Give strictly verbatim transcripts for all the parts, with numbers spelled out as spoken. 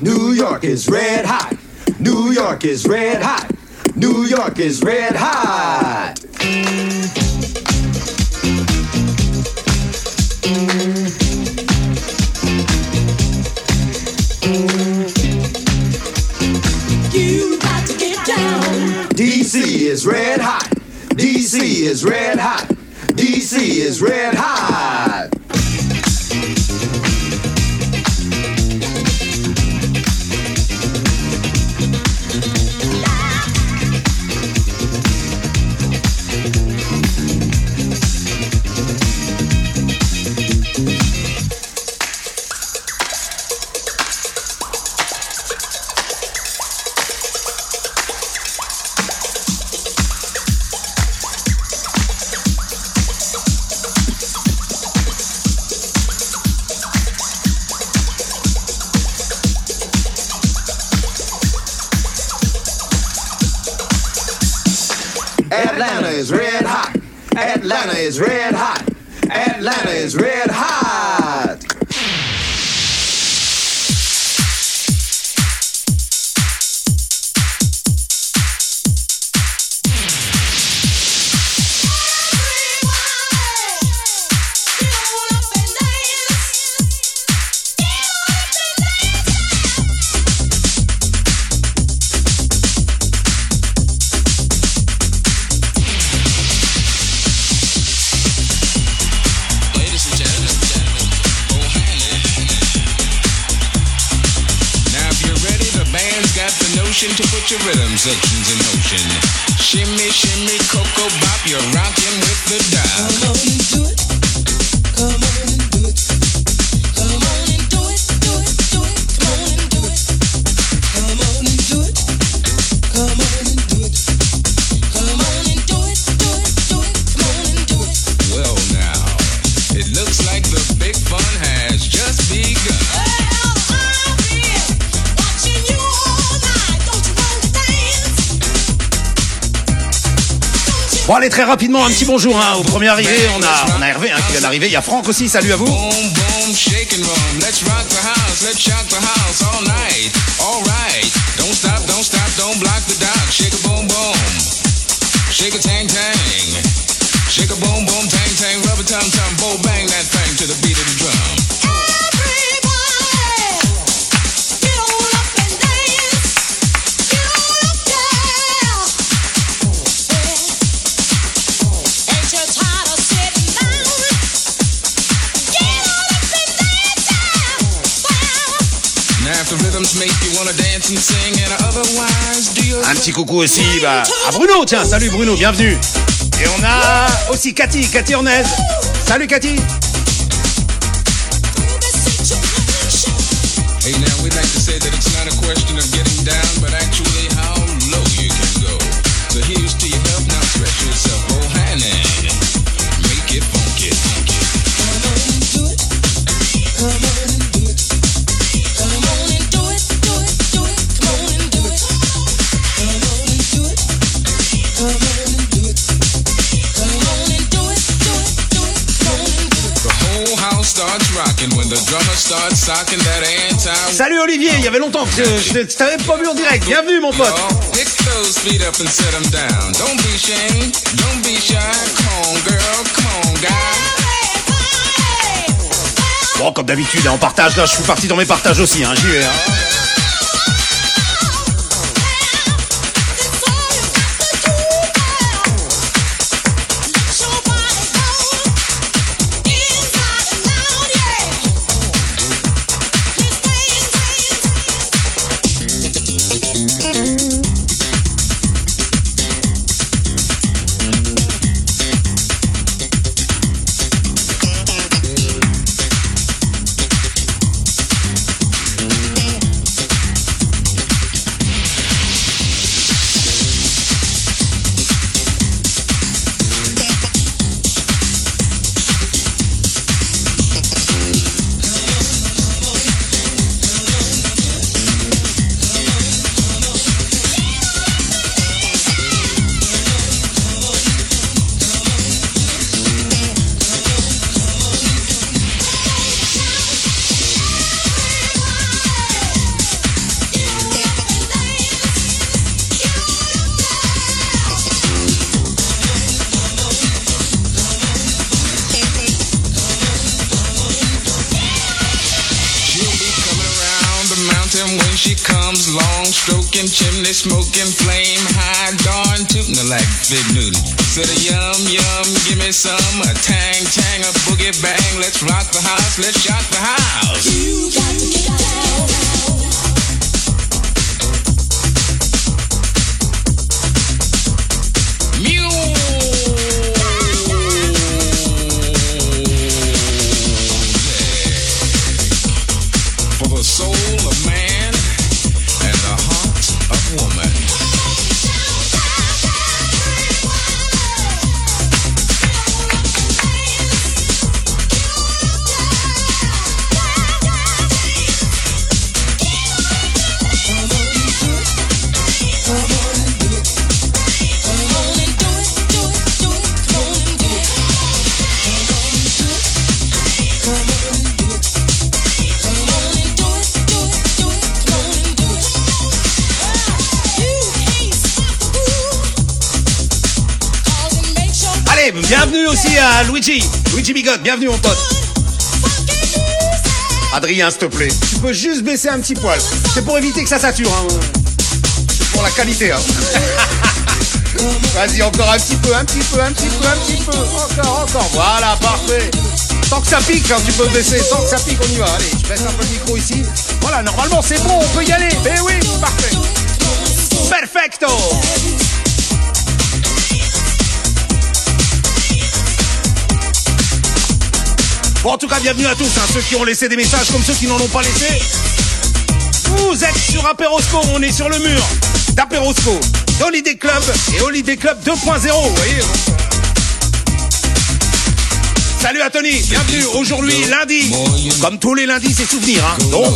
New York is red hot. New York is red hot. New York is red hot. You got to get down. D C is red hot. D C is red hot. D C is red hot. Atlanta is red hot. Atlanta is red hot. To put your rhythm sections in motion. Shimmy, shimmy, cocoa bop, you're rocking with the dial. Come on and do it. Come on and do it. Come on and do it, do it, do it. Come on and do it. Come on and do it. Come on and do it. Come on and do it, do it, do it. Come on and do it. Well now, it looks like the big fun has just begun. Bon allez, très rapidement, un petit bonjour hein, au premier arrivé, on a, on a Hervé hein, qui vient d'arriver, il y a Franck aussi, salut à vous. Un petit coucou aussi bah, à Bruno, tiens, salut Bruno, bienvenue. Et on a aussi Cathy, Cathy Ornez. Salut Cathy. Hey, now we'd like to say that it's not a question of getting down, but actually how low you can go. So here's to your help, now stretch yourself, oh honey. Make it funky, funky. Come on and do it. Come on and do it. Come on and do it, do it, do it. Come on and do it. Come on and do it. Come on and do it. Come on and do it, do it, do it. Come on and do it. The whole house starts rocking when the drummer starts socking that anti. Salut Olivier, il y avait longtemps que je t'avais pas vu en direct. Bienvenue mon pote. Pick those feet up and set them down. Don't be ashamed, don't be shy. Come on girl, come on guy. Bon, comme d'habitude, hein, on partage. Là, je suis parti dans mes partages aussi, hein, j'y vais. Hein. him when she comes long, stroking, chimney, smoking, flame high, darn tootin' like Big Nudie. So the yum, yum, give me some, a tang, tang, a boogie bang, let's rock the house, let's shock the house. You got to get down. Bienvenue aussi à Luigi, Luigi Bigot, bienvenue mon pote. Adrien, s'il te plaît, tu peux juste baisser un petit poil. C'est pour éviter que ça sature, hein. C'est pour la qualité, hein. Vas-y, encore un petit peu, un petit peu, un petit peu, un petit peu. Encore, encore, voilà, parfait. Tant que ça pique, hein, tu peux baisser, tant que ça pique, on y va. Allez, je baisse un peu le micro ici. Voilà, normalement c'est bon, on peut y aller. Mais oui, parfait. Perfecto. Bon, en tout cas, bienvenue à tous, hein, ceux qui ont laissé des messages comme ceux qui n'en ont pas laissé. Vous êtes sur Aperosco, on est sur le mur d'Aperosco, Holiday Club et Holiday Club deux point zéro, vous voyez. Salut à Tony, bienvenue aujourd'hui, lundi. Comme tous les lundis, c'est souvenir, hein. Donc,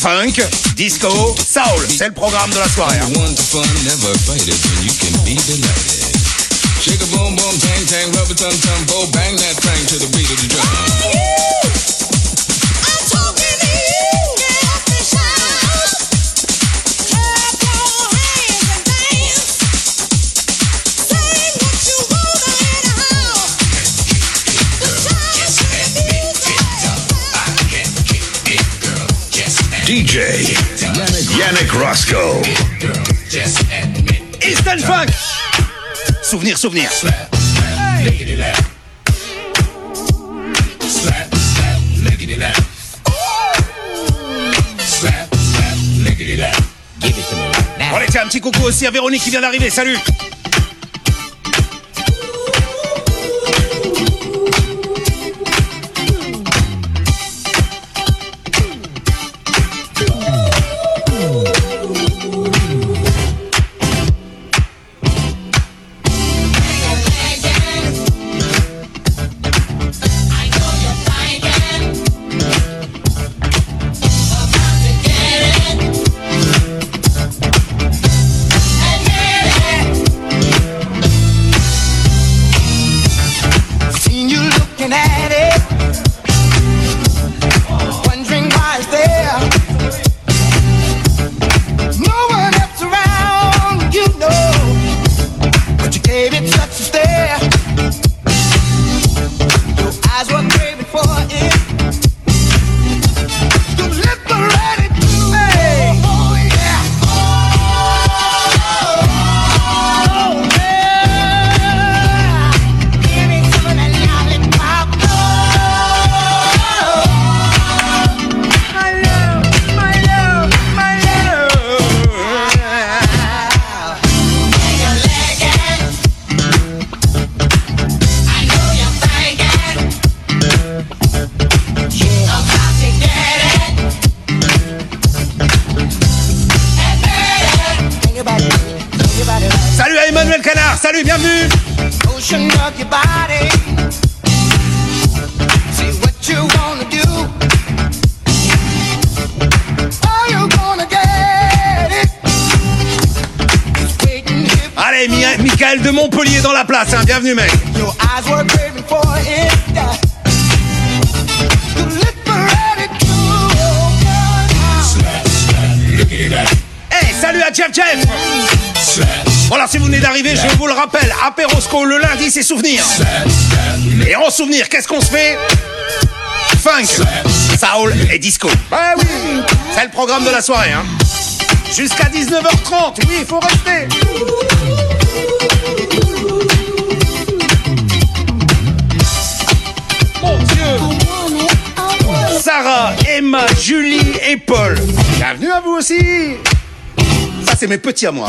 funk, disco, soul, c'est le programme de la soirée, hein. Shake a boom boom tang tang, rub a tum tum, bo bang that thing to the beat of the drum. Are you? I'm talking to you. Get off the shine. Clap your hands and dance. Sing what you wanna in the house. Just let me get up. I can kick it, girl. Just let me get up. D J Yannick Roscoe. Just admit it. Eastern Funk. Souvenir, souvenir. Slap, slap, lickety lap. Slap, slap, lickety lap. Slap, slap, lickety lap. Give it to me now. Allez, tiens, un petit coucou aussi à Véronique qui vient d'arriver. Salut. Bienvenue mec. Hey, salut à Jeff Jeff. Voilà, si vous venez d'arriver, je vous le rappelle, Aperosco le lundi c'est souvenir. Et en souvenir, qu'est-ce qu'on se fait? Funk, ça soul et disco. Bah oui, c'est le programme de la soirée, hein. Jusqu'à dix-neuf heures trente, oui, il faut rester. Mon Dieu. Sarah, Emma, Julie et Paul. Bienvenue à vous aussi. Ça, c'est mes petits à moi.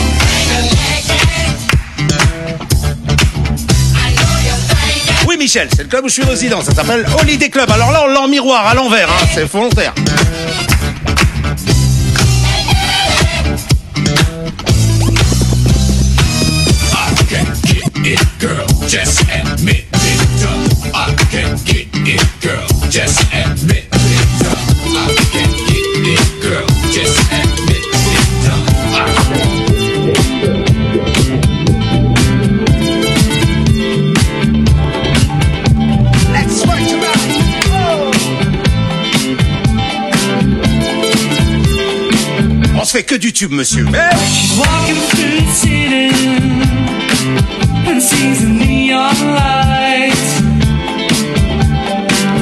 Oui, Michel, c'est le club où je suis résident. Ça s'appelle Holiday Club. Alors là, on l'a en miroir, à l'envers, hein. C'est volontaire. Girl, just admit it. I can get it, girl. Just admit it. I can get it, girl. Just admit it. I can. Let's work it out. On se fait que du tube, monsieur. Hey. She's walking through the city. And sees the neon lights.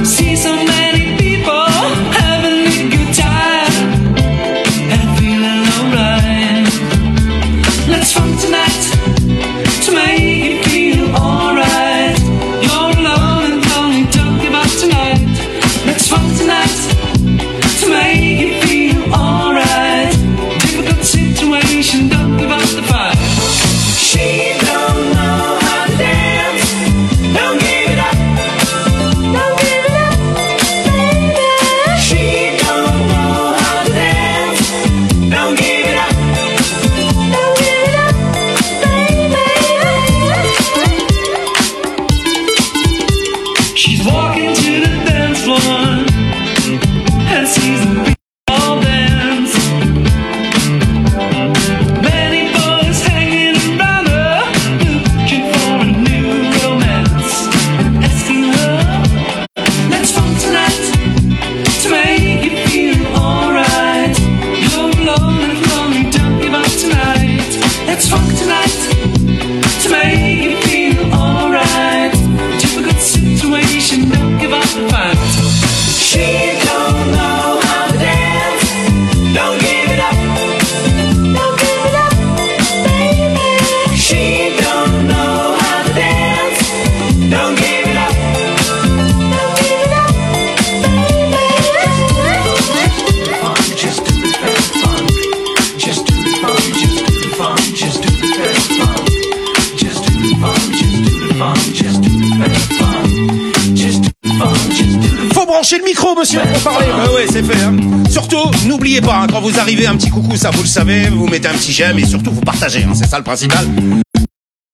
Sees so many people having a good time and feeling alright. Let's run tonight to make you feel alright. You're alone and lonely, talk about tonight. Let's run tonight to make you feel alright. Difficult situation, don't give up the fight. She don't know. Chez le micro, monsieur, pour parler. Bah ouais, c'est fait. Hein. Surtout, n'oubliez pas, hein, quand vous arrivez, un petit coucou, ça vous le savez, vous mettez un petit j'aime et surtout vous partagez, hein, c'est ça le principal.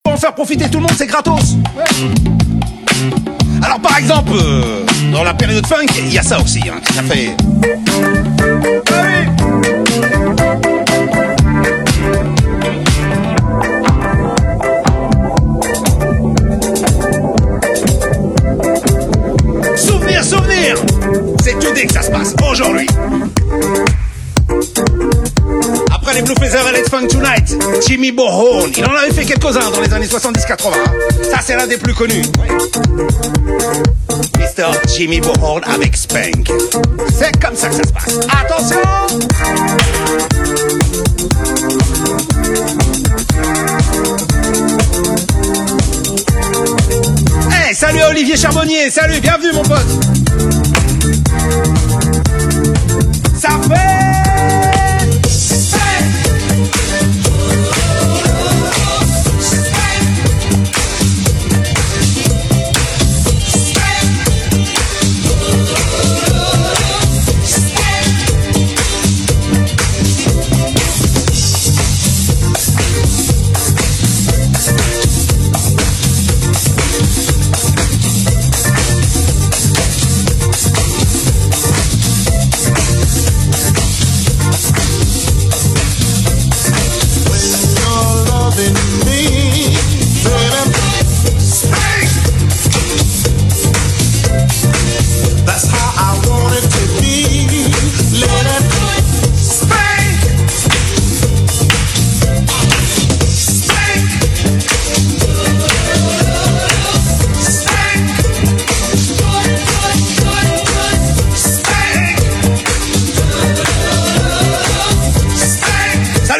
Pour en faire profiter tout le monde, c'est gratos. Ouais. Alors par exemple, euh, dans la période funk, il y a ça aussi, hein, ça fait... Souvenir, c'est tout dès que ça se passe aujourd'hui. Après les Blue Feather et Let's Funk Tonight, Jimmy Bohorn, il en avait fait quelques-uns dans les années soixante-dix quatre-vingts. Ça, c'est l'un des plus connus. Oui. mister Jimmy Bohorn avec Spank. C'est comme ça que ça se passe. Attention! Hey, salut à Olivier Charbonnier, salut, bienvenue mon pote. Ça fait cinq.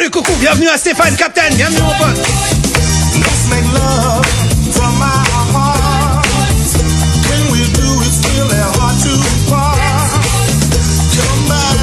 Salut, coucou, bienvenue à Stéphane, Captain, bienvenue mon pote. Let's make love from my heart. When we do, it's really hard to part. Come back.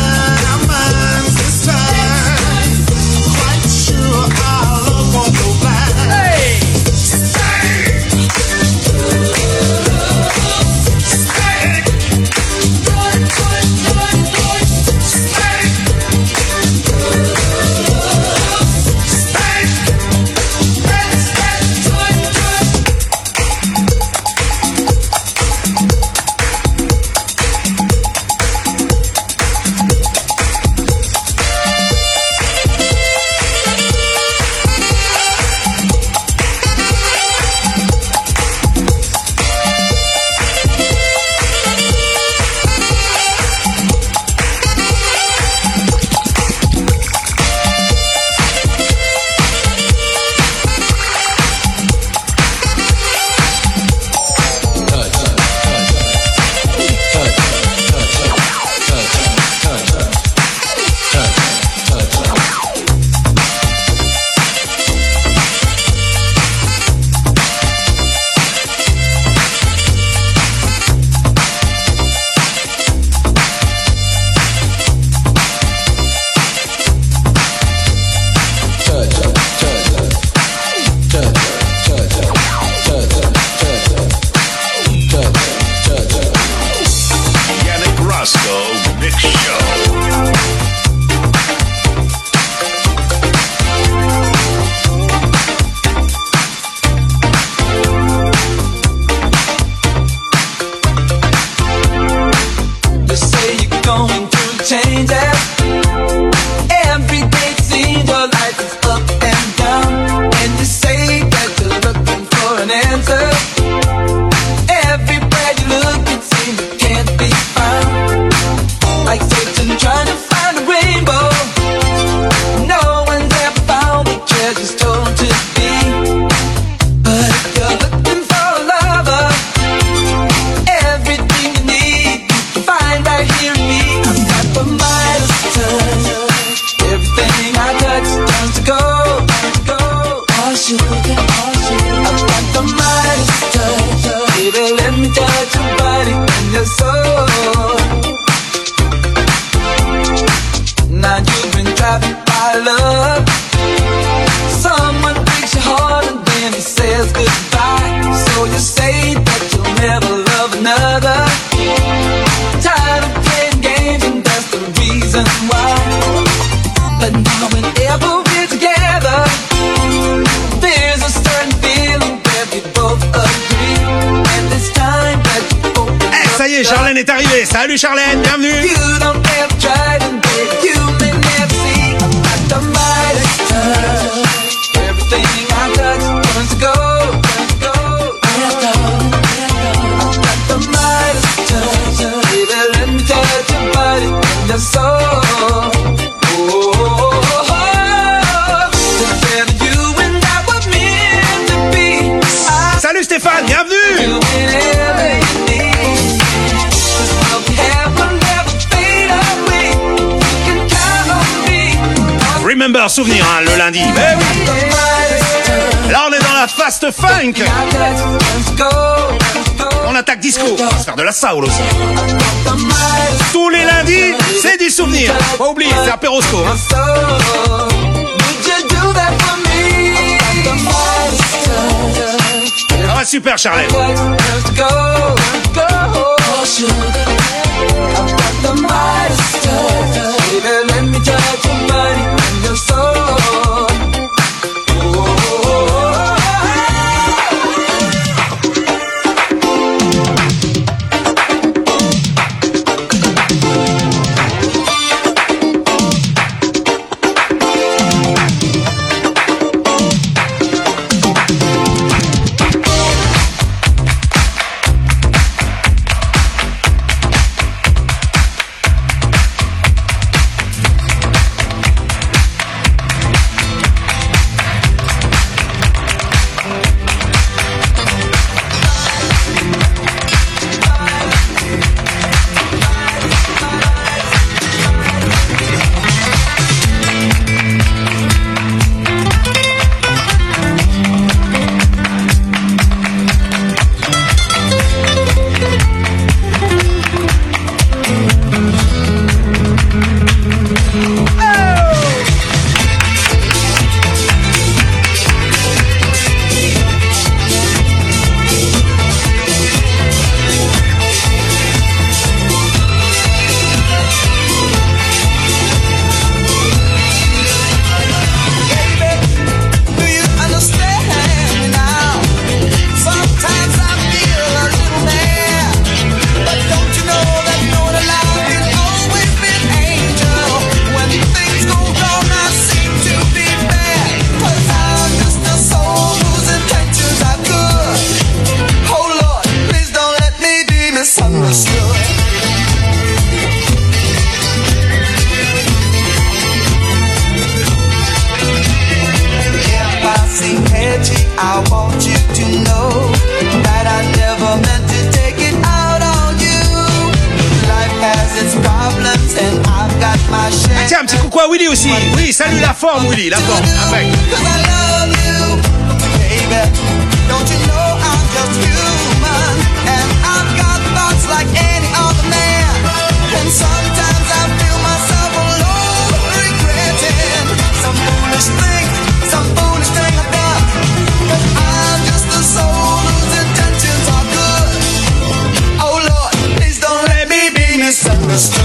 Souvenir, hein, le lundi. Mais oui. Là, on est dans la fast funk. On attaque disco. On va se faire de la soul aussi. Tous les lundis, c'est du souvenir. Pas oublier, c'est Aperosco. Hein. Ça va super, Charlène. I want you to know that I never meant to take it out on you. Life has its problems and I've got my share. Tiens, un petit coucou à Willy aussi. Oui, salut la forme, Willy, la forme. Avec. Cause I love you, baby. Don't you know I'm just human and I've got thoughts like any other man. And sometimes I feel myself alone, regretting some foolish thing, some foolish thing I've done. Cause I'm just a soul whose intentions are good. Oh Lord, please don't let me be misunderstood.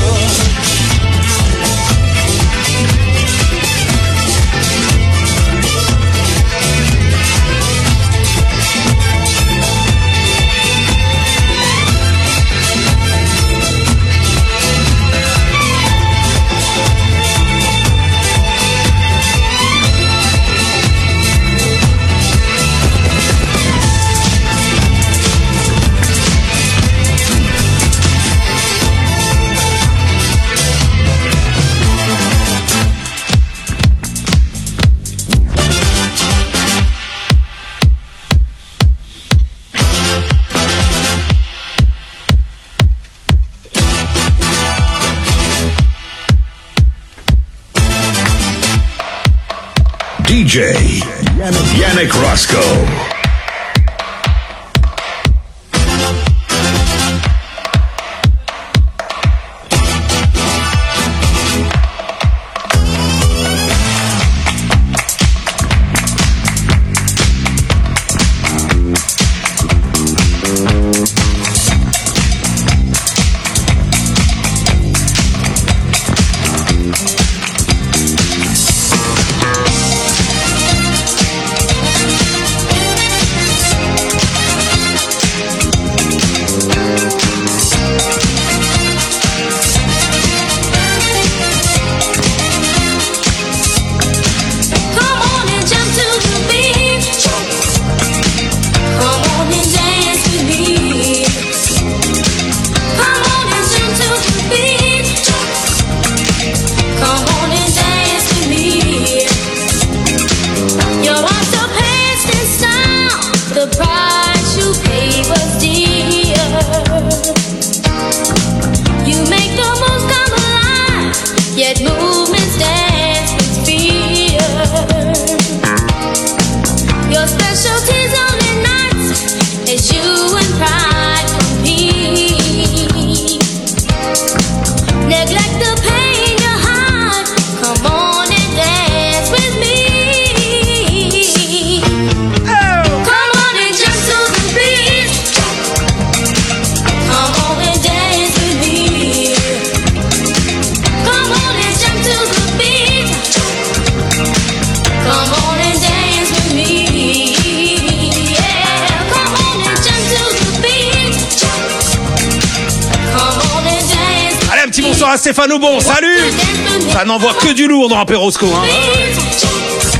D J Yannick Roscoe. Stéphano, bon, salut. Ça n'envoie que du lourd dans Aperosco, hein.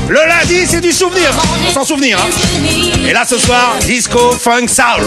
Le lundi, c'est du souvenir, sans souvenir, hein. Et là, ce soir, disco, funk, soul.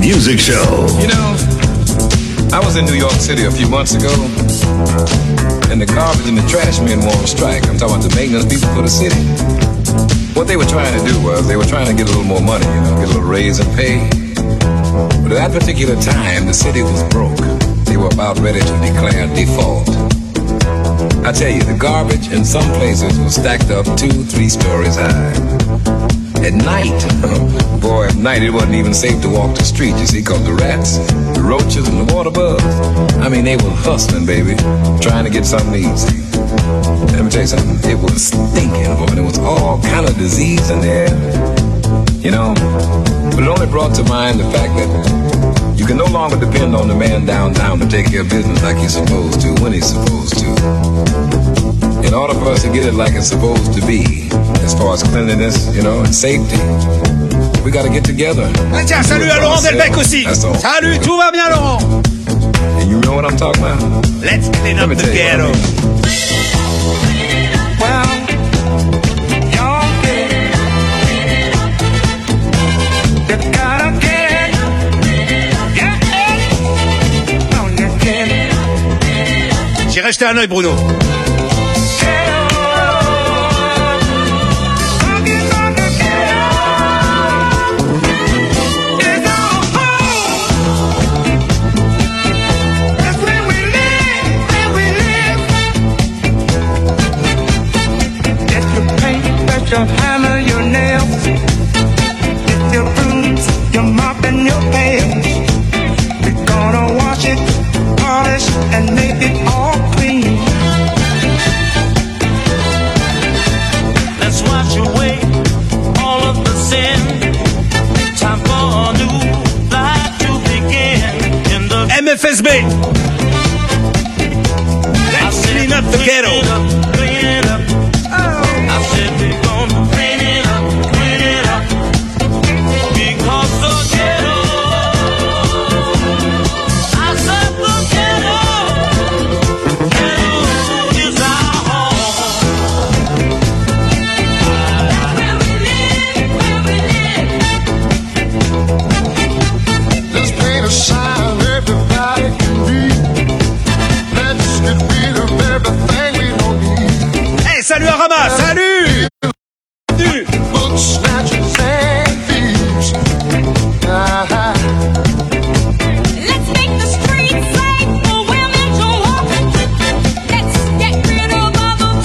Music show. You know, I was in New York City a few months ago, and the garbage and the trash men were on strike. I'm talking about the maintenance people for the city. What they were trying to do was they were trying to get a little more money, you know, get a little raise and pay. But at that particular time, the city was broke. They were about ready to declare default. I tell you, the garbage in some places was stacked up two, three stories high. At night, boy, at night it wasn't even safe to walk the street, you see, because the rats, the roaches, and the water bugs, I mean, they were hustling, baby, trying to get something easy. Let me tell you something, it was stinking, boy, and it was all kind of disease in there, you know? But it only brought to mind the fact that you can no longer depend on the man downtown to take care of business like he's supposed to, when he's supposed to. In order for us to get it like it's supposed to be, as far as cleanliness, you know, and safety, we gotta get together. Ah tiens, salut à Laurent Delbecq aussi. Salut, tout va bien, Laurent. And you know what I'm talking about? Let's clean up the ghetto. Well. J'irai jeter un œil, Bruno. F S B. Let's clean up the ghetto. I said we're gonna clean it up, clean it up, because the ghetto. I said the ghetto, ghetto is our home. That's where we live, where we live. Let's paint a sign. Hey, salut Arama, salut! Salut!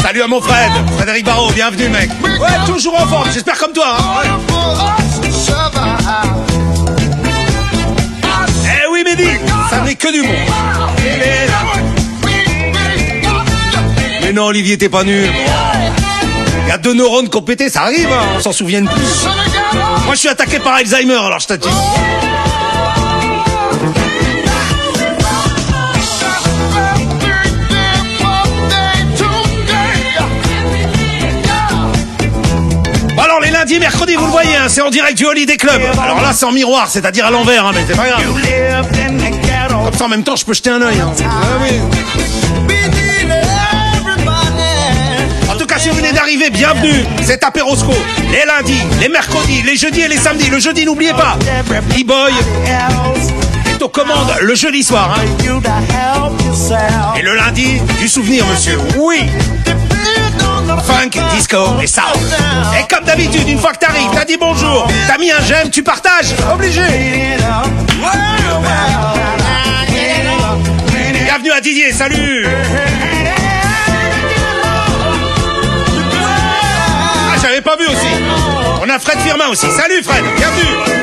Salut à mon Fred, Frédéric Barreau, bienvenue mec. Ouais, toujours en forme, j'espère comme toi hein. Eh oui Mehdi, ça n'est que du monde. Mais non, Olivier, t'es pas nul. Il y a deux neurones qui ont pété, ça arrive, hein, on s'en souvient plus. Moi, je suis attaqué par Alzheimer, alors je t'attire. Bon, alors, les lundis, mercredis, vous le voyez, hein, c'est en direct du Holiday Club. Alors là, c'est en miroir, c'est-à-dire à l'envers, hein, mais c'est pas grave. Comme ça, en même temps, je peux jeter un œil. Hein. Ouais, oui. Si vous venez d'arriver, bienvenue. C'est Aperosco. Les lundis, les mercredis, les jeudis et les samedis. Le jeudi, n'oubliez pas, Lee Boy est aux commandes le jeudi soir. Hein. Et le lundi, du souvenir, monsieur. Oui. Funk, disco et soul. Et comme d'habitude, une fois que t'arrives, t'as dit bonjour, t'as mis un j'aime, tu partages. Obligé. Bienvenue à Didier, salut. J'avais pas vu aussi. On a Fred Firmin aussi. Salut Fred, bienvenue.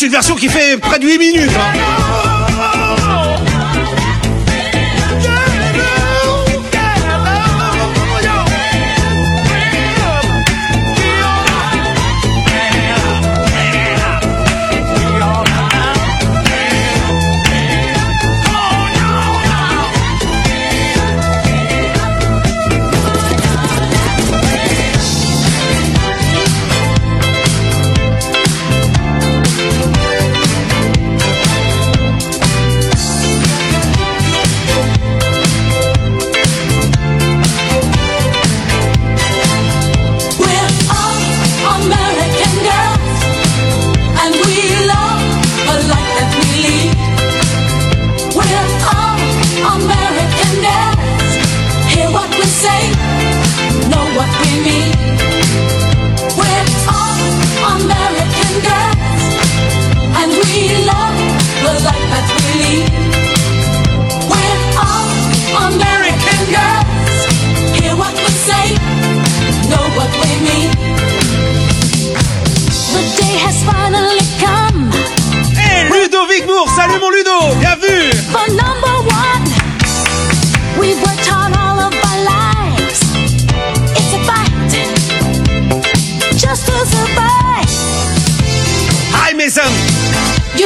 C'est une version qui fait près de huit minutes.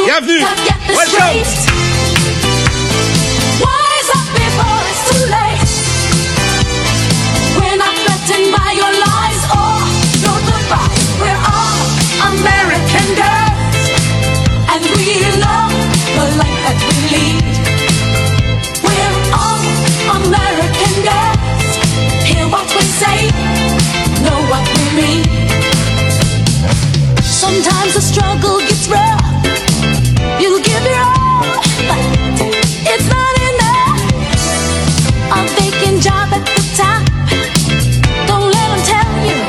Bienvenue. Welcome. Sometimes the struggle gets rough. You give your all, but it's not enough. A vacant job at the top. Don't let them tell you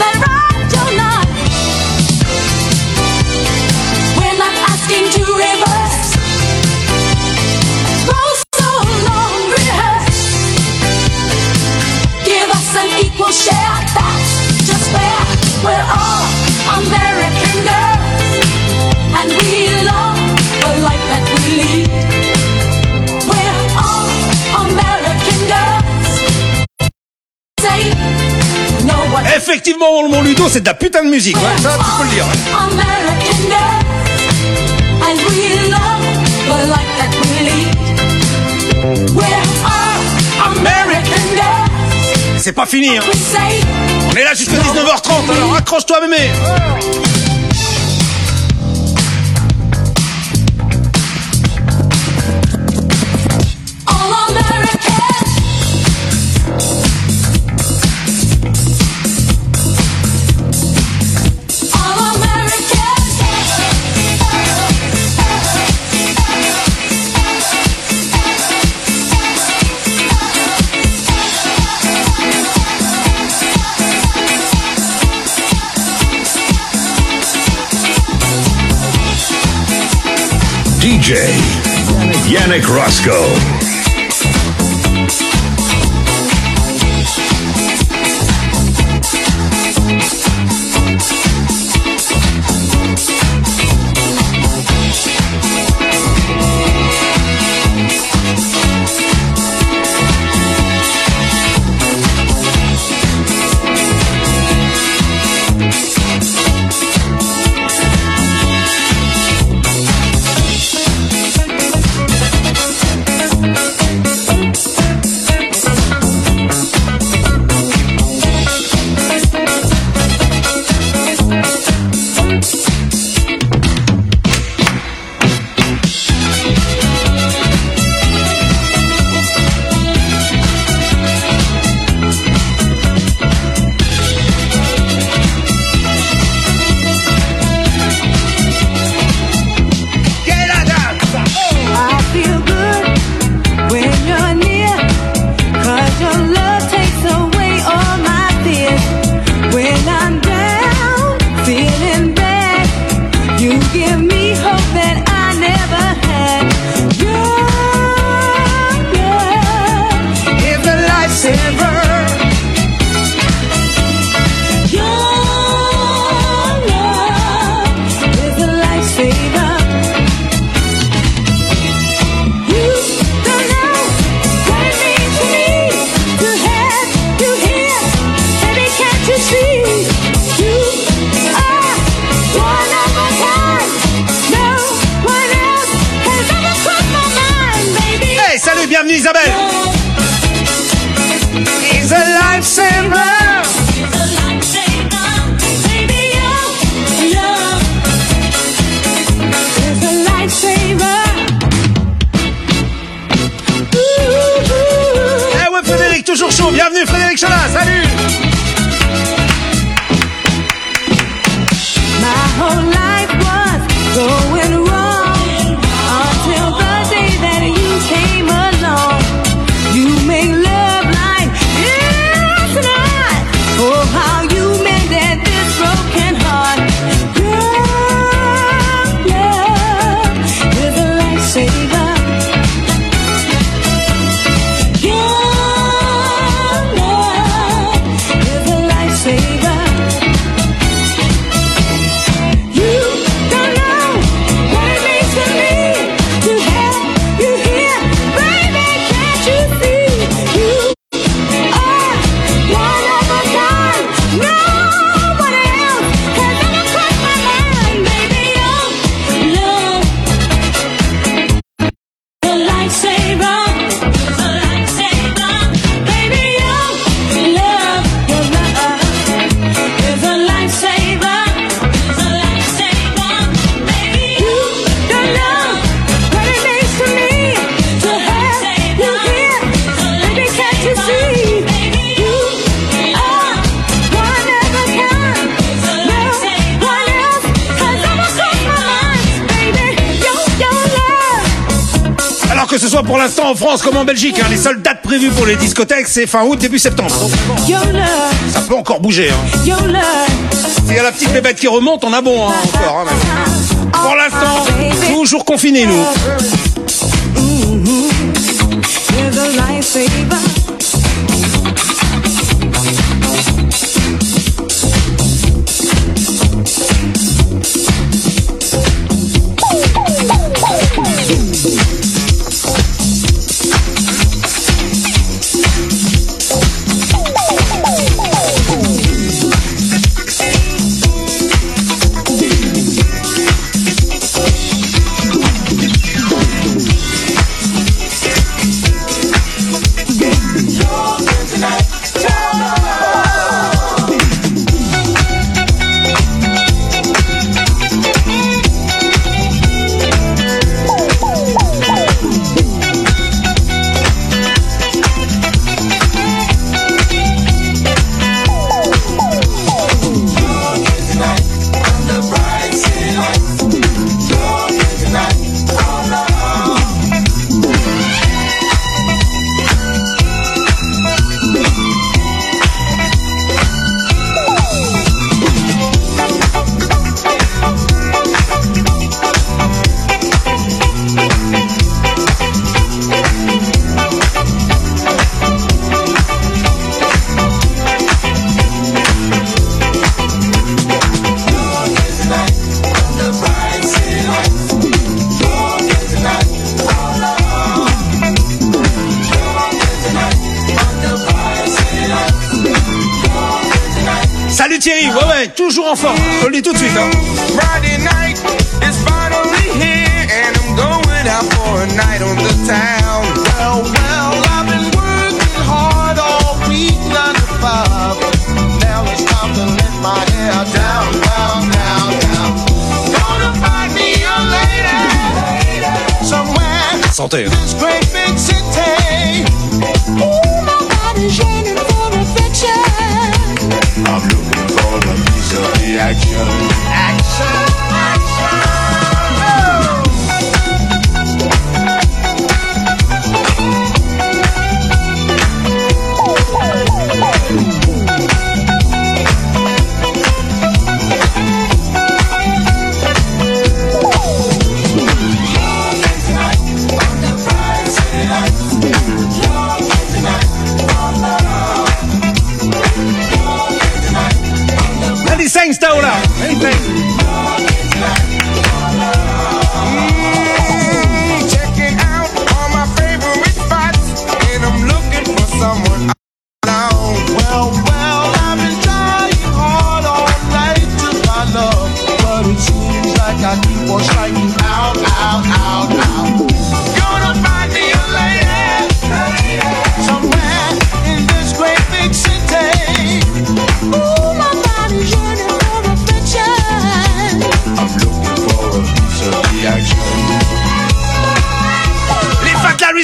that right you're not. We're not asking to reverse. Oh, so long, rehearse. Give us an equal share. That's just fair. We're all American girls, and we love the life that we lead. We're all American girls. Say, no one. Effectivement, mon Ludo, c'est de la putain de musique, ouais, ça tu peux le dire. We're all American girls, and we love the life that we lead. We're all American girls. C'est pas fini, hein. On est là jusqu'à dix-neuf heures trente, alors accroche-toi mémé. D J Yannick Roscoe. Going wrong until the day that you came along. que ce soit pour l'instant en France comme en Belgique, hein. Les seules dates prévues pour les discothèques, c'est fin août, début septembre. Ça peut encore bouger, hein. S'il y a la petite bébête qui remonte, on a bon, hein, encore, hein, même. Pour l'instant, toujours confinés, nous. En forme, je le dis tout de suite. Hein. Santé. Hein. Action, action, action.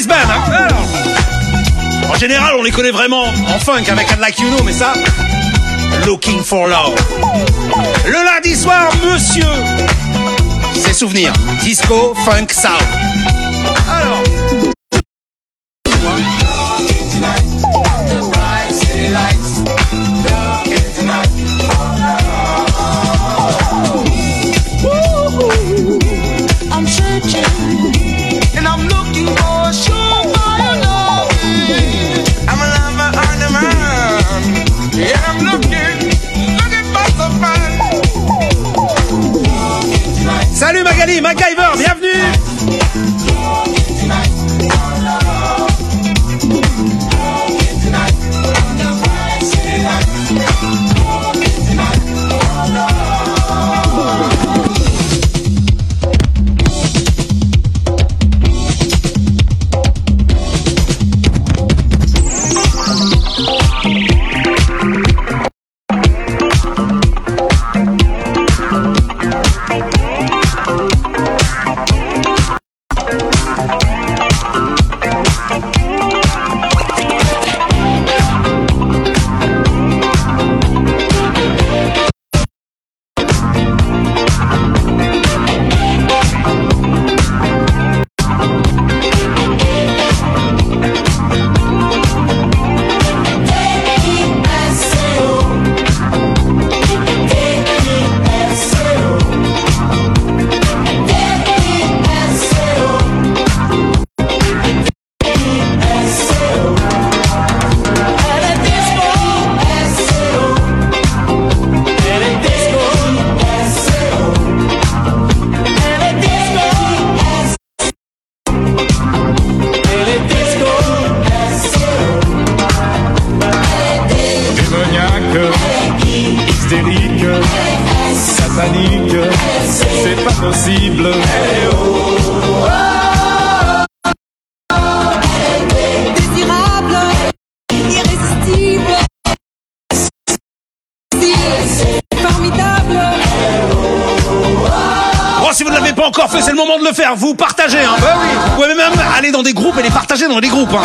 Là. En général, on les connaît vraiment en funk avec I'd Like You Know, mais ça, Looking for Love. Le lundi soir, monsieur, ses souvenirs, disco, funk, sound. Alors, salut Magali, MacGyver, bienvenue. We'll be right back. pas encore fait, c'est le moment de le faire. Vous partagez, hein. Bah oui. Vous pouvez même aller dans des groupes et les partager dans les groupes, hein.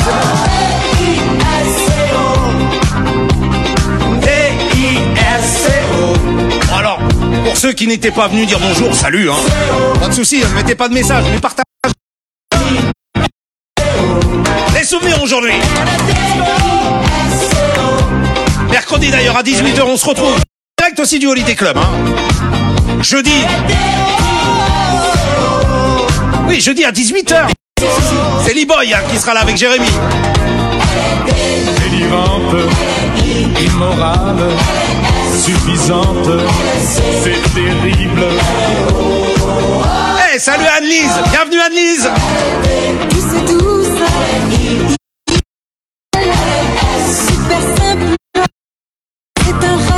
D I S C O. Bon alors, pour ceux qui n'étaient pas venus dire bonjour, salut, hein. Pas de soucis, ne mettez pas de message, mais partagez. Les souvenirs aujourd'hui. Mercredi d'ailleurs à dix-huit heures, on se retrouve. Direct aussi du Holiday Club, hein. Jeudi. Oui, jeudi à dix-huit heures. C'est Lee Boy, hein, qui sera là avec Jérémy. Délirante, immorale, suffisante, c'est terrible. Hey, salut Anne-Lise, bienvenue Anne-Lise. Super simple, c'est un rêve.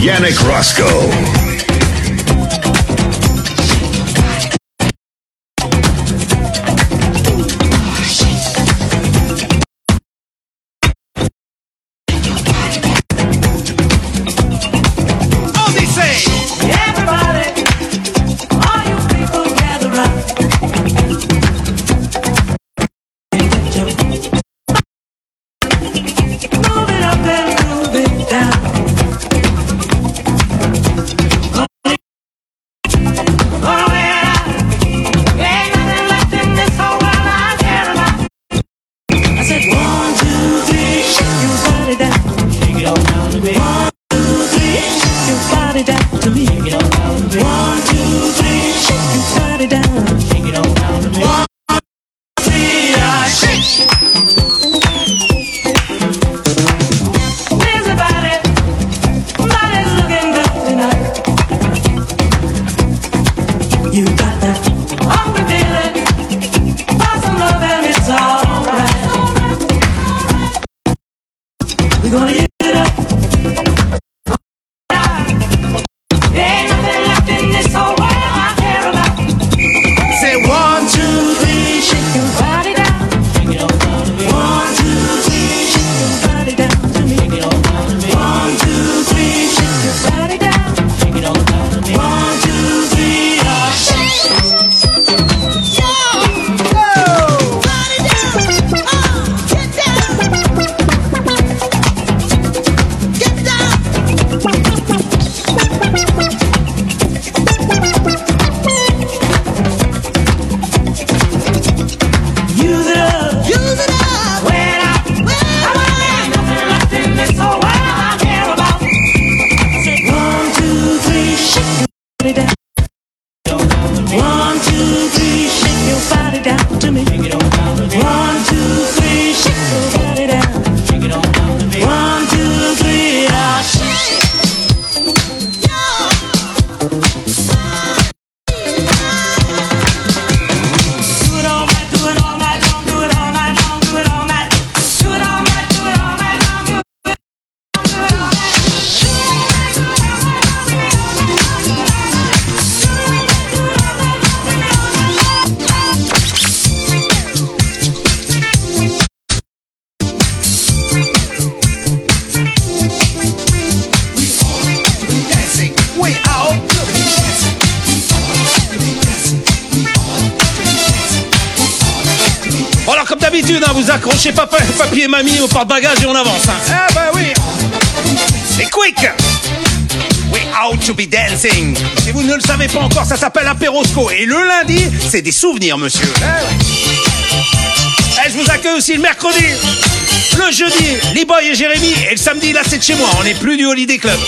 Yannick Roscoe. to me. Take it on down to me. One, two, three, shake your body down. Take it on down to me. One, two, three, I shake. There's a body, body's looking good tonight. You got that. I'm revealing, find some love and it's alright. We're gonna get it up. Accrochez papa, papier et mamie au porte-bagages et on avance. Hein. Ah bah oui. C'est quick. We out to be dancing. Si vous ne le savez pas encore, ça s'appelle Aperosco. Et le lundi, c'est des souvenirs, monsieur. Ah ouais. Et je vous accueille aussi le mercredi, le jeudi, Lee Boy et Jérémy. Et le samedi, là, c'est de chez moi. On n'est plus du Holiday Club.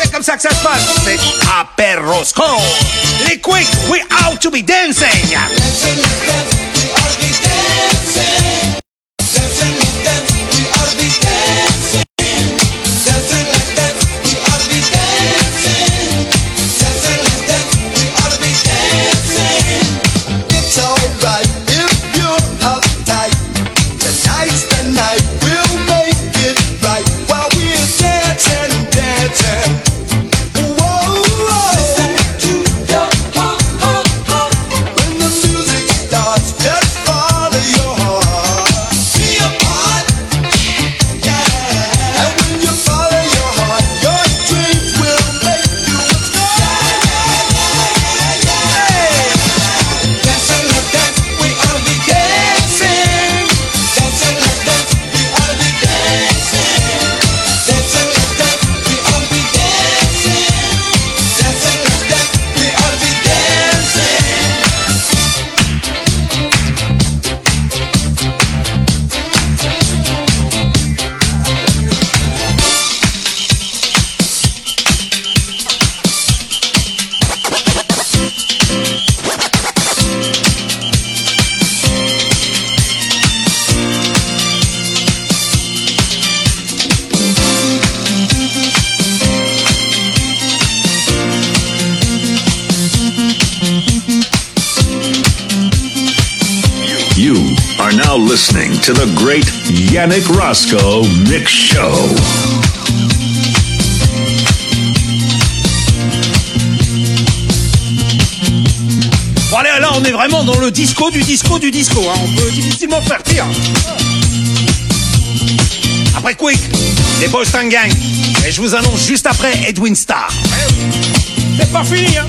C'est comme ça que ça se passe. C'est Aperosco. Les quick, we out to be dancing. Listening to the great Yannick Roscoe Mix Show. Bon allez, là on est vraiment dans le disco du disco du disco, hein. On peut difficilement faire pire. Après Quick, les Boston Gang. Et je vous annonce juste après Edwin Starr. C'est pas fini, hein.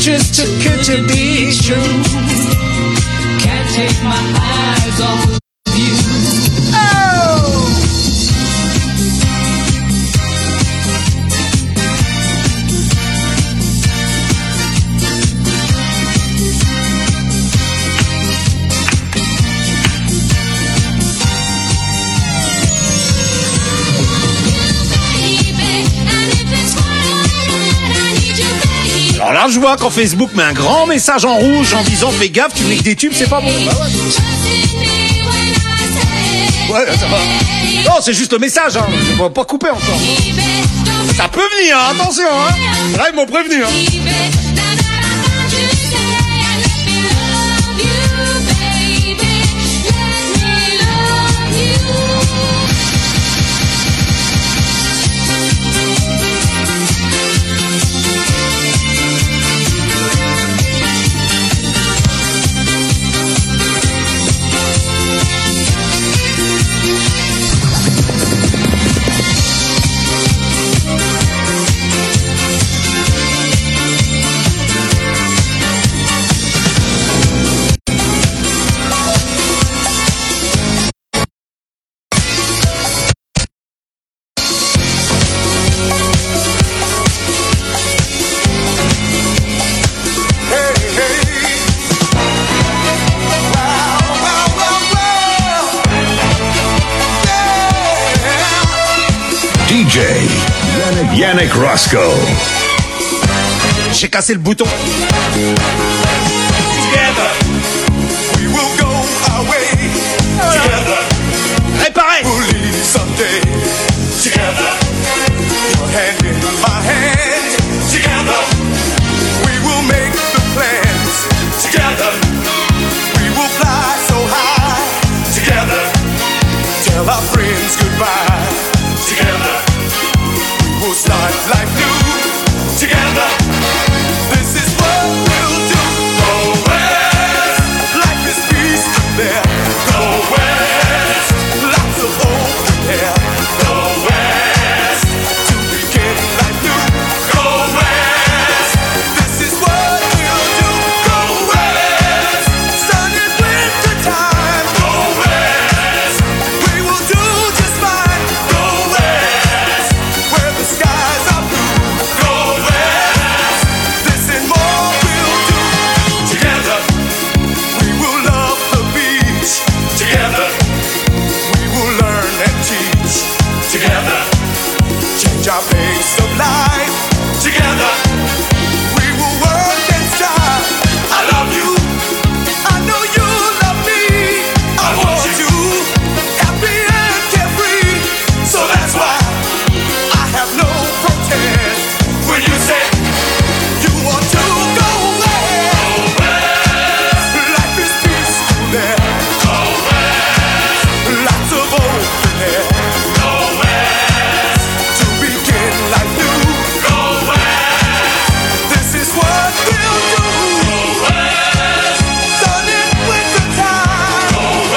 just too good to be true. Can't take my eyes off of you. Alors là, je vois qu'en Facebook met un grand message en rouge en disant fais gaffe, tu mets des tubes, c'est pas bon. Bah ouais. Ouais, ça va. Non, c'est juste le message, hein. On va pas couper encore. Ça peut venir, hein. Attention, hein. Là, ils m'ont prévenu, hein. Yannick Roscoe. J'ai cassé le bouton. Together, we will go our way. Together, réparez. We'll leave someday. Together, your hand in my hand. Together, we will make the plans. Together, we will fly so high. Together, tell our friends goodbye. Together. We'll start life new together. This is what we'll do. Go west, life is peaceful there. Go west, lots of hope there. Go west, to begin life new. Go west, this is what we'll do. Go west, sun is winter time. Go west, we will do just fine. Go west, where the skies are blue. Go west, this and more we'll do. Together, we will love the beach. Together, we will learn and teach. Together, change our pace of life. Together, we will work and strive. I love you. I know you love me. I want you happy and carefree. So that's why I have no protest when you say you want to go away. Life is peaceful there. Lots of hope there. To begin life new. This is what we'll do. Sun in winter time.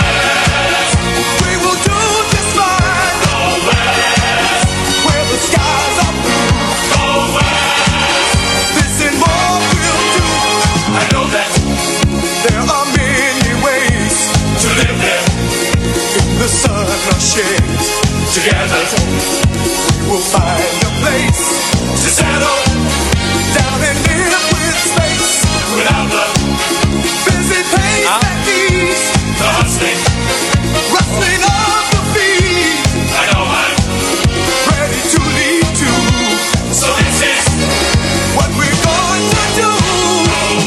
We will do just fine. Where the skies are blue. This and more we'll do. I know that there are many ways to live there. In the sun or shade. Together, we will find a place to settle down and live with space. Without the busy pace Ah. that leaves the hustling, rustling of the feet. I know I'm ready to leave too. So this is what we're going to do.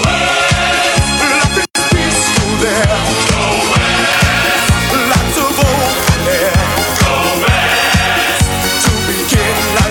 Life is peaceful there. Lots of hope there. To begin life.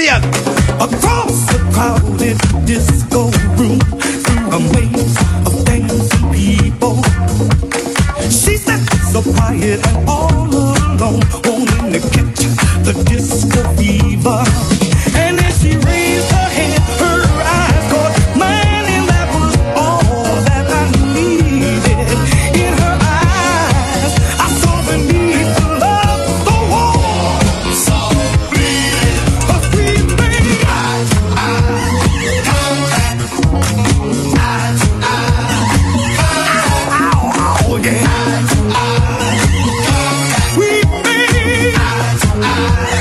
see ya. Across the crowded disco room, through a maze of dancing people, she sat so quiet and all alone, wanting to catch the disco fever. And then she raised her head, her eyes caught mine, and that was all that I needed. In her eyes, I saw the need for love, the war. I saw it bleeding, a free baby. Eye to eye, contact. Eye to eye, ow, ow, yeah. Eye to eye, contact. We made eye to eye.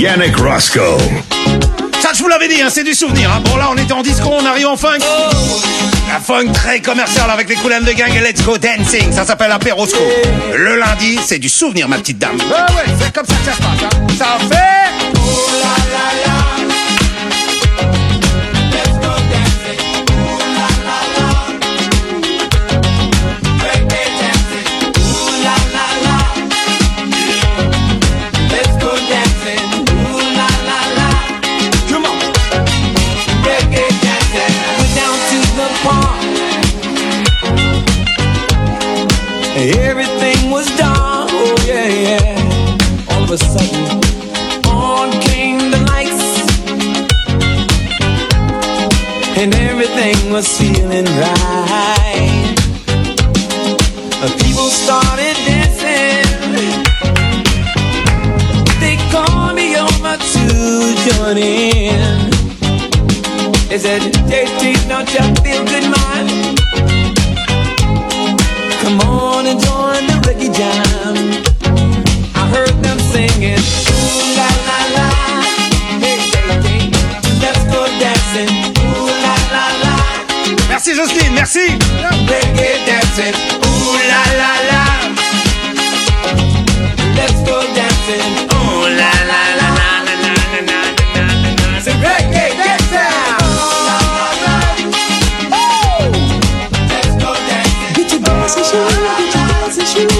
Yannick Roscoe. Ça, je vous l'avais dit, hein, c'est du souvenir. Hein. Bon, là, on était en disco, on arrive en funk. La funk très commerciale avec les Kool and the Gang et Let's Go Dancing. Ça s'appelle Aperosco. Le lundi, c'est du souvenir, ma petite dame. Ah ouais, ouais, c'est comme ça que ça se passe. Hein. Ça fait... Oh là là là. Everything was dark, oh yeah, yeah. All of a sudden, on came the lights, and everything was feeling right. People started dancing. They called me over to join in. They said, "Hey, please, don't you feel good, man? Come on and join the reggae jam." I heard them singing, ooh la la la, hey hey hey, let's go dancing, ooh la la la. Merci Jocelyne, merci. Reggae dancing, ooh la la la, let's go dancing, ooh la la la la la la la la. Say reggae dancing. Get your dancing shoes, get your dancing shoes.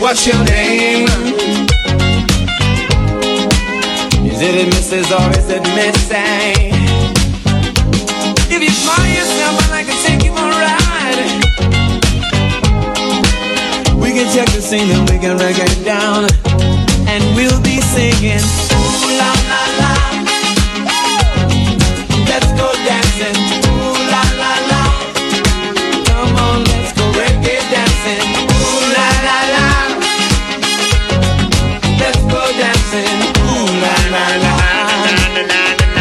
What's your name? Is it a missus or is it missing? If you find yourself, I can take you on a ride. We can check the scene and we can break it down, and we'll be singing, ooh la la la, let's go dancing, ooh la la la. Come on, let's go reggae dancing, ooh la la la. Let's go dancing, ooh la la la la la la la la.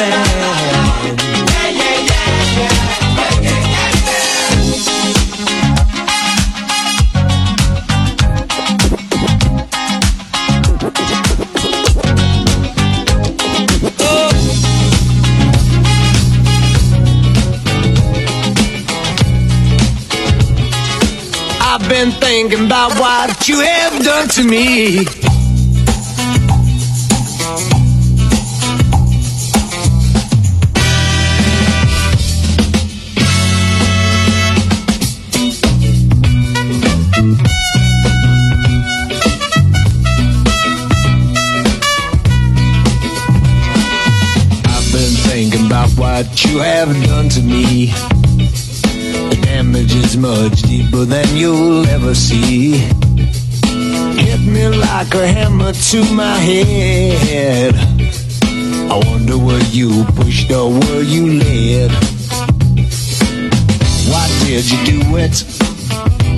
F M. Yeah, yeah, yeah, yeah, yeah, F M. Oh. I've been thinking about what you have done to me. What you have done to me, the damage is much deeper than you'll ever see. Hit me like a hammer to my head. I wonder were you pushed or were you led? Why did you do it?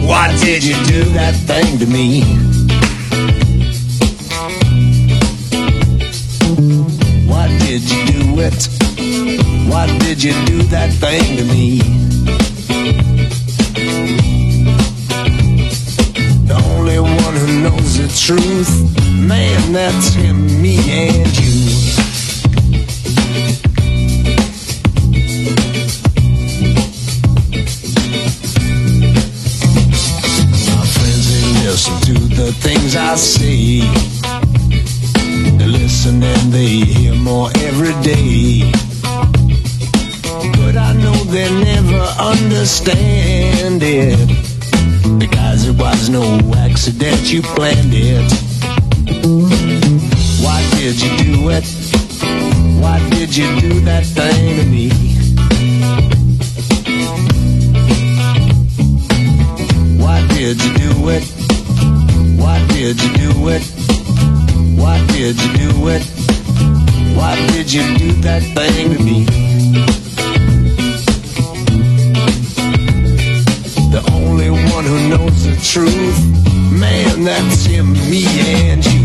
Why did you do that thing to me? Why did you do it? Why did you do that thing to me? The only one who knows the truth, man, that's him, me and you. My friends, they listen to the things I say. They listen and they hear more every day. But I know they never understand it, because it was no accident, you planned it. Why did you do it? Why did you do that thing to me? Why did you do it? Why did you do it? Why did you do it? Why did you do that thing to me? Who knows the truth? Man, that's him, me and you.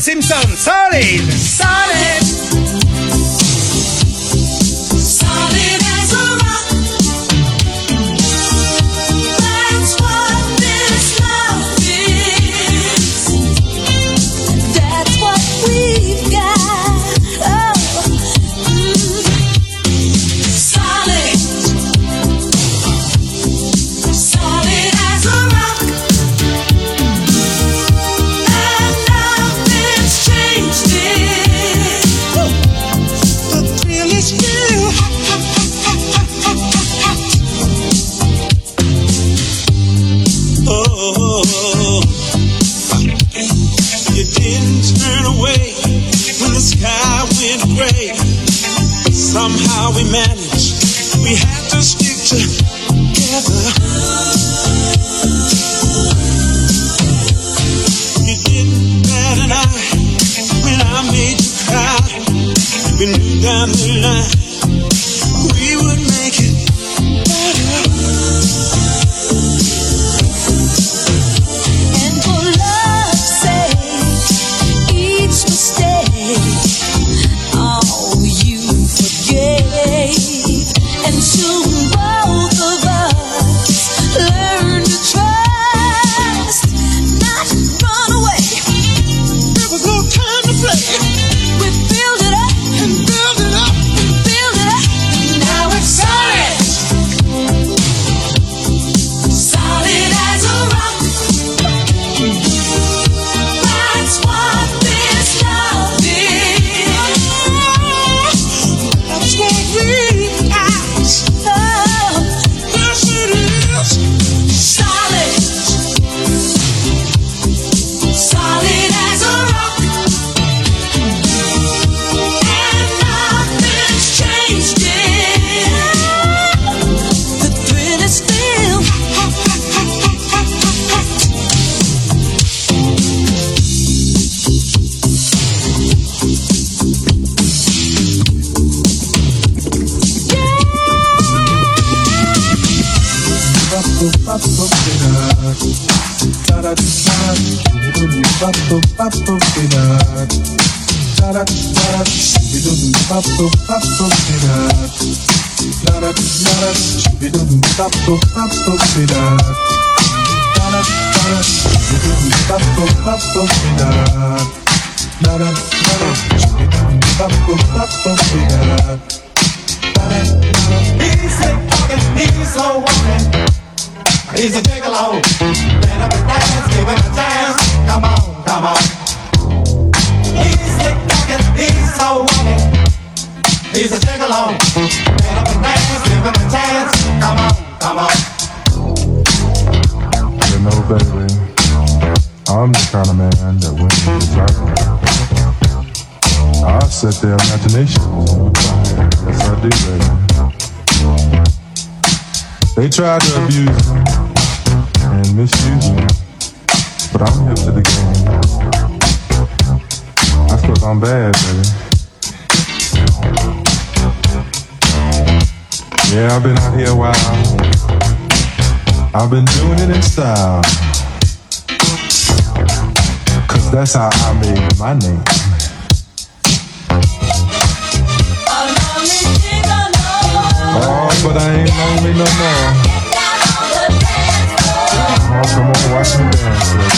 Simpson, solid! Solid! Solid as a rock. That's what this love is. That's what we've got. Oh. Mm. Solid. Solid as a rock. Somehow we managed, we had to stick together. You didn't bat an eye when I made you cry. We knew down the line we would make it better. And for love's sake, each mistake, oh, and soon both of us learned to trust, not run away. There was no time to play. We build it up and build it up and build it up. He's slick walking, he's slow walking. He's a gigolo. Let him dance, give him a chance. Come on, come on. He's slick walking, he's slow walking. He's a gigolo. Let him dance, give him a chance. Come on, come on. You know, baby, I'm the kind of man that when you desire, I set their imaginations on fire. Yes, I do, baby. They tried to abuse me and misuse me, but I'm hip to the game. That's because I'm bad, baby. Yeah, I've been out here a while. I've been doing it in style, 'cause that's how I made my name. Oh, but I ain't lonely no more. Oh, come on, watch me dance, baby.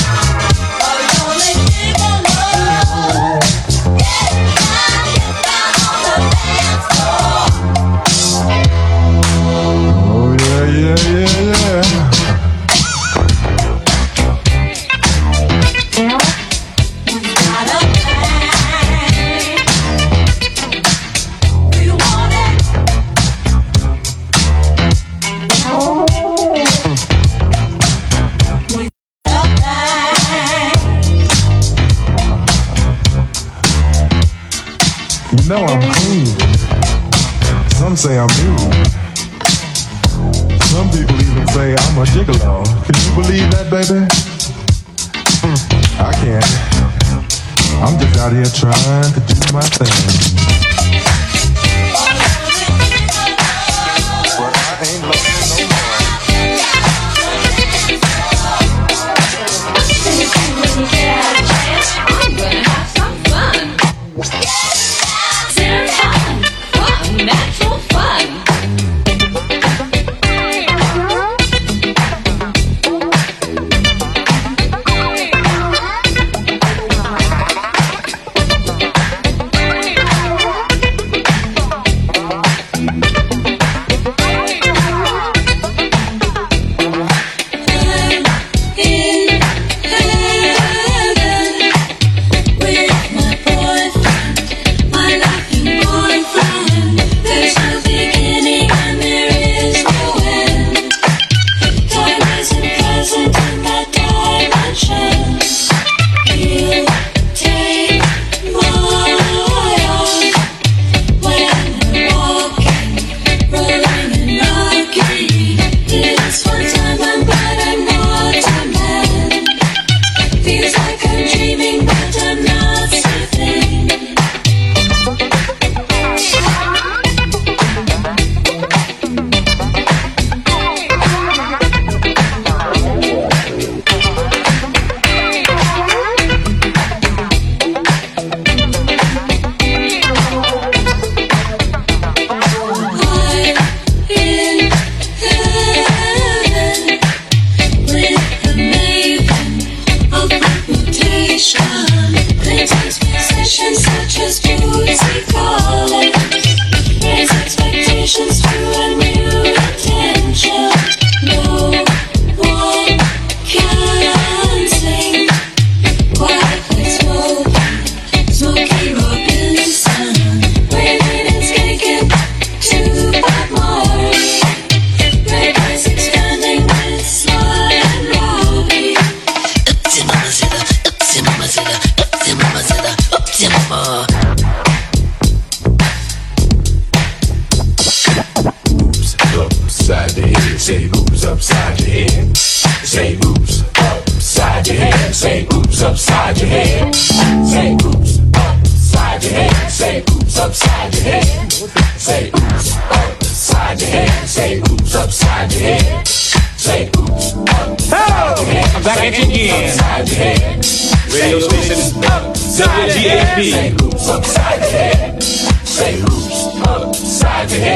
Oh, yeah, yeah, yeah, I'm clean. Some say I'm mean. Some people even say I'm a gigolo. Can you believe that, baby? I can't. I'm just out here trying to do my thing. But I ain't loving no more. I'm gonna have some fun. Say, oh! Back at you again. Radio station W G A P.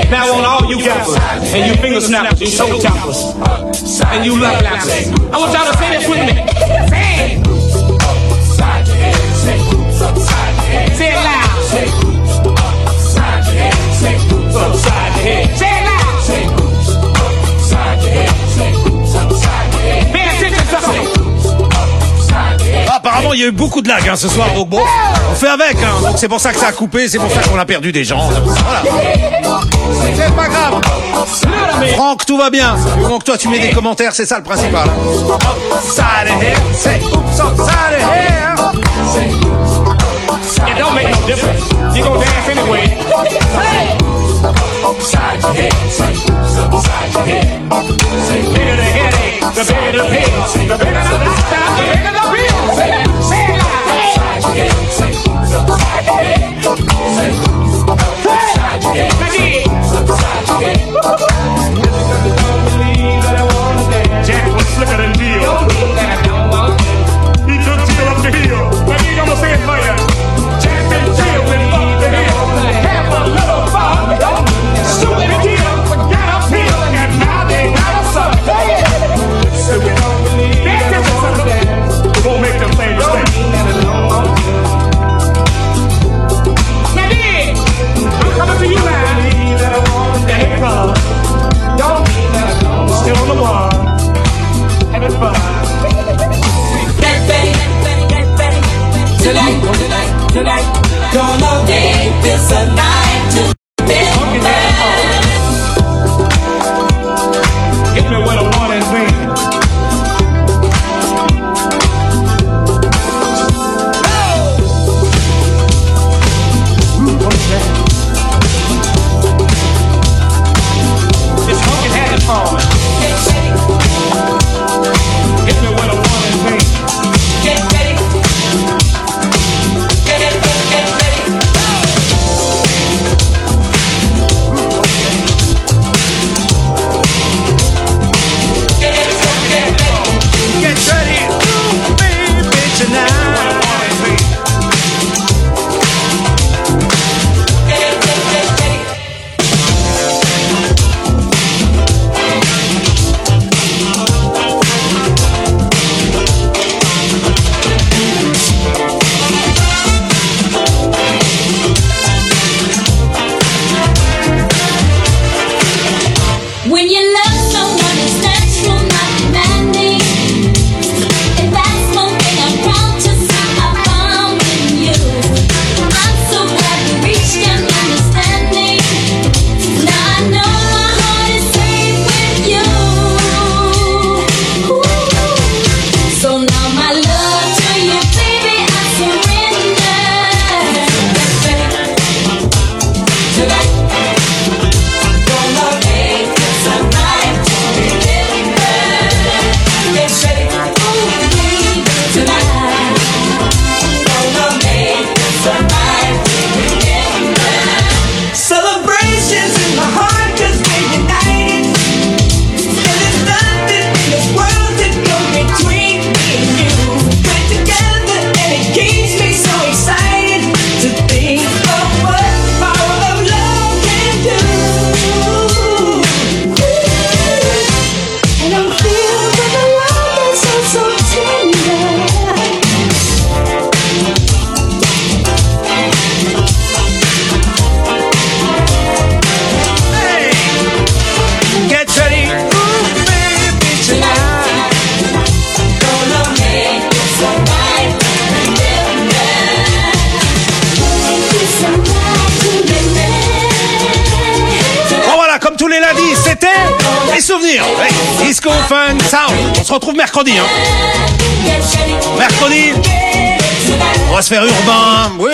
Now on all you gappers and you finger snappers, you toe choppers, and you love lappers, I want y'all to say this with me. Say it. Say it loud. Say hoops upside your head. Say hoops upside your head. Say it loud. Say hoops upside your head. Say hoops upside your head. Pay attention to something. Apparemment, il y a eu beaucoup de lag hein, ce soir, donc bon, on fait avec, hein. Donc c'est pour ça que ça a coupé, c'est pour ça qu'on a perdu des gens. Voilà. C'est pas grave. Franck, tout va bien. Donc toi, tu mets des commentaires, c'est ça le principal. Jack was slicker than Dio. He took Dio up the hill, but he almost said fire. Jack and Dio went up the hill, have a little fun. Stupid Dio got up here, and now they got us up. So we don't believe that we won't make them play the same. Coming to you now. Hey, brother. Don't be that I don't. Still on the wall. Having fun. Get ready, get ready, tonight, tonight, tonight. Gonna make this a night to be mad. Get me where the water's been. On se retrouve mercredi, hein. Mercredi, on va se faire urbain, oui.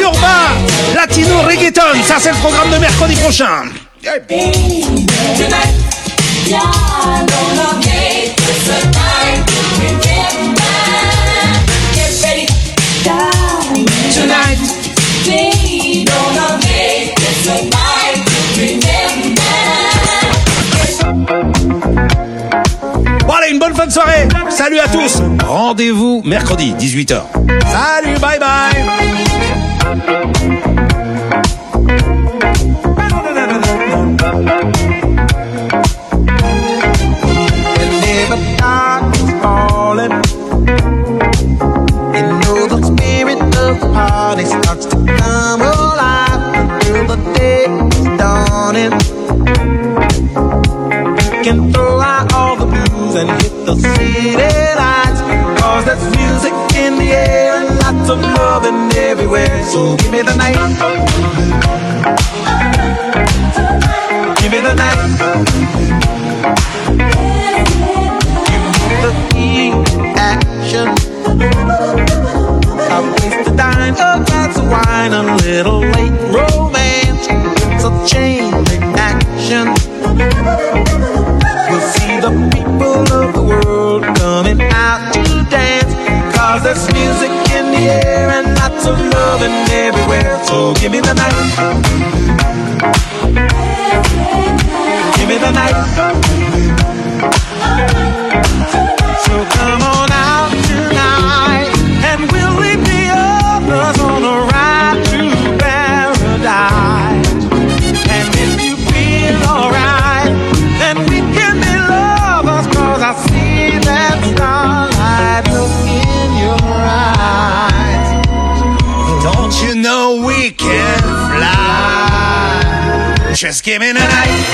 Urbain, latino, reggaeton, ça c'est le programme de mercredi prochain. Yep. bonne soirée. Salut à tous. Rendez-vous mercredi, dix-huit heures. Salut, bye bye. Party starts to come alive until the day is dawning. We can throw out all the blues and hit the city lights, cause there's music in the air and lots of loving everywhere. So give me the night, give me the night, give me the key action. I waste a dime, a glass of wine, a little late romance. It's a chain reaction. We'll see the people of the world coming out to dance, cause there's music in the air and lots of loving everywhere. So give me the night, give me the night. So come on out tonight, and we'll us on a ride to paradise. And if you feel alright, then we can be lovers, cause I see that starlight look in your eyes. Don't you know we can fly? Just give me the night,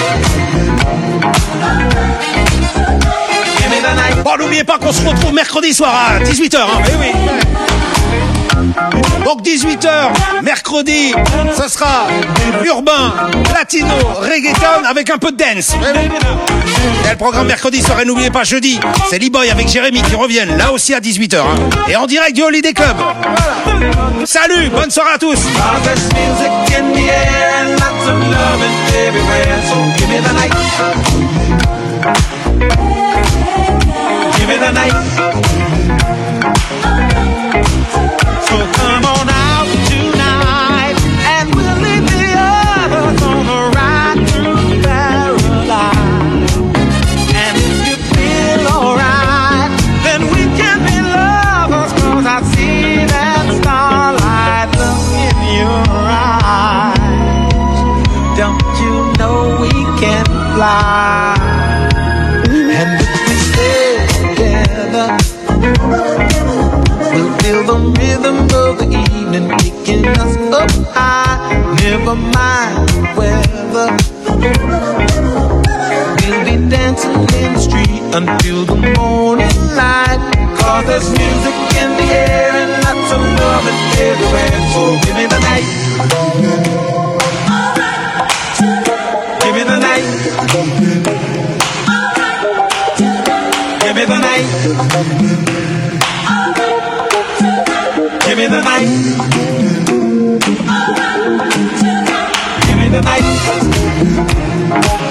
give me the night. Bon, n'oubliez pas qu'on se retrouve mercredi soir à dix-huit heures, hein. Eh oui. Donc dix-huit heures, mercredi, ça sera urbain, latino, reggaeton avec un peu de dance. Et le programme mercredi soir, et n'oubliez pas jeudi, c'est Lee Boy avec Jérémy qui reviennent, là aussi à dix-huit heures. Hein. Et en direct du Holiday Club. Voilà. Salut, bonne soirée à tous. So come on out tonight, and we'll leave the others on a ride through paradise. And if you feel alright, then we can be lovers, cause I see that starlight look in your eyes. Don't you know we can fly? And if we stay together, we'll feel the rhythm of the evening picking us up high. Never mind the weather, we'll be dancing in the street until the morning light, cause there's music in the air and lots of love everywhere. So give me the night, give me the night, give me the night. Give me the night. Give me the night.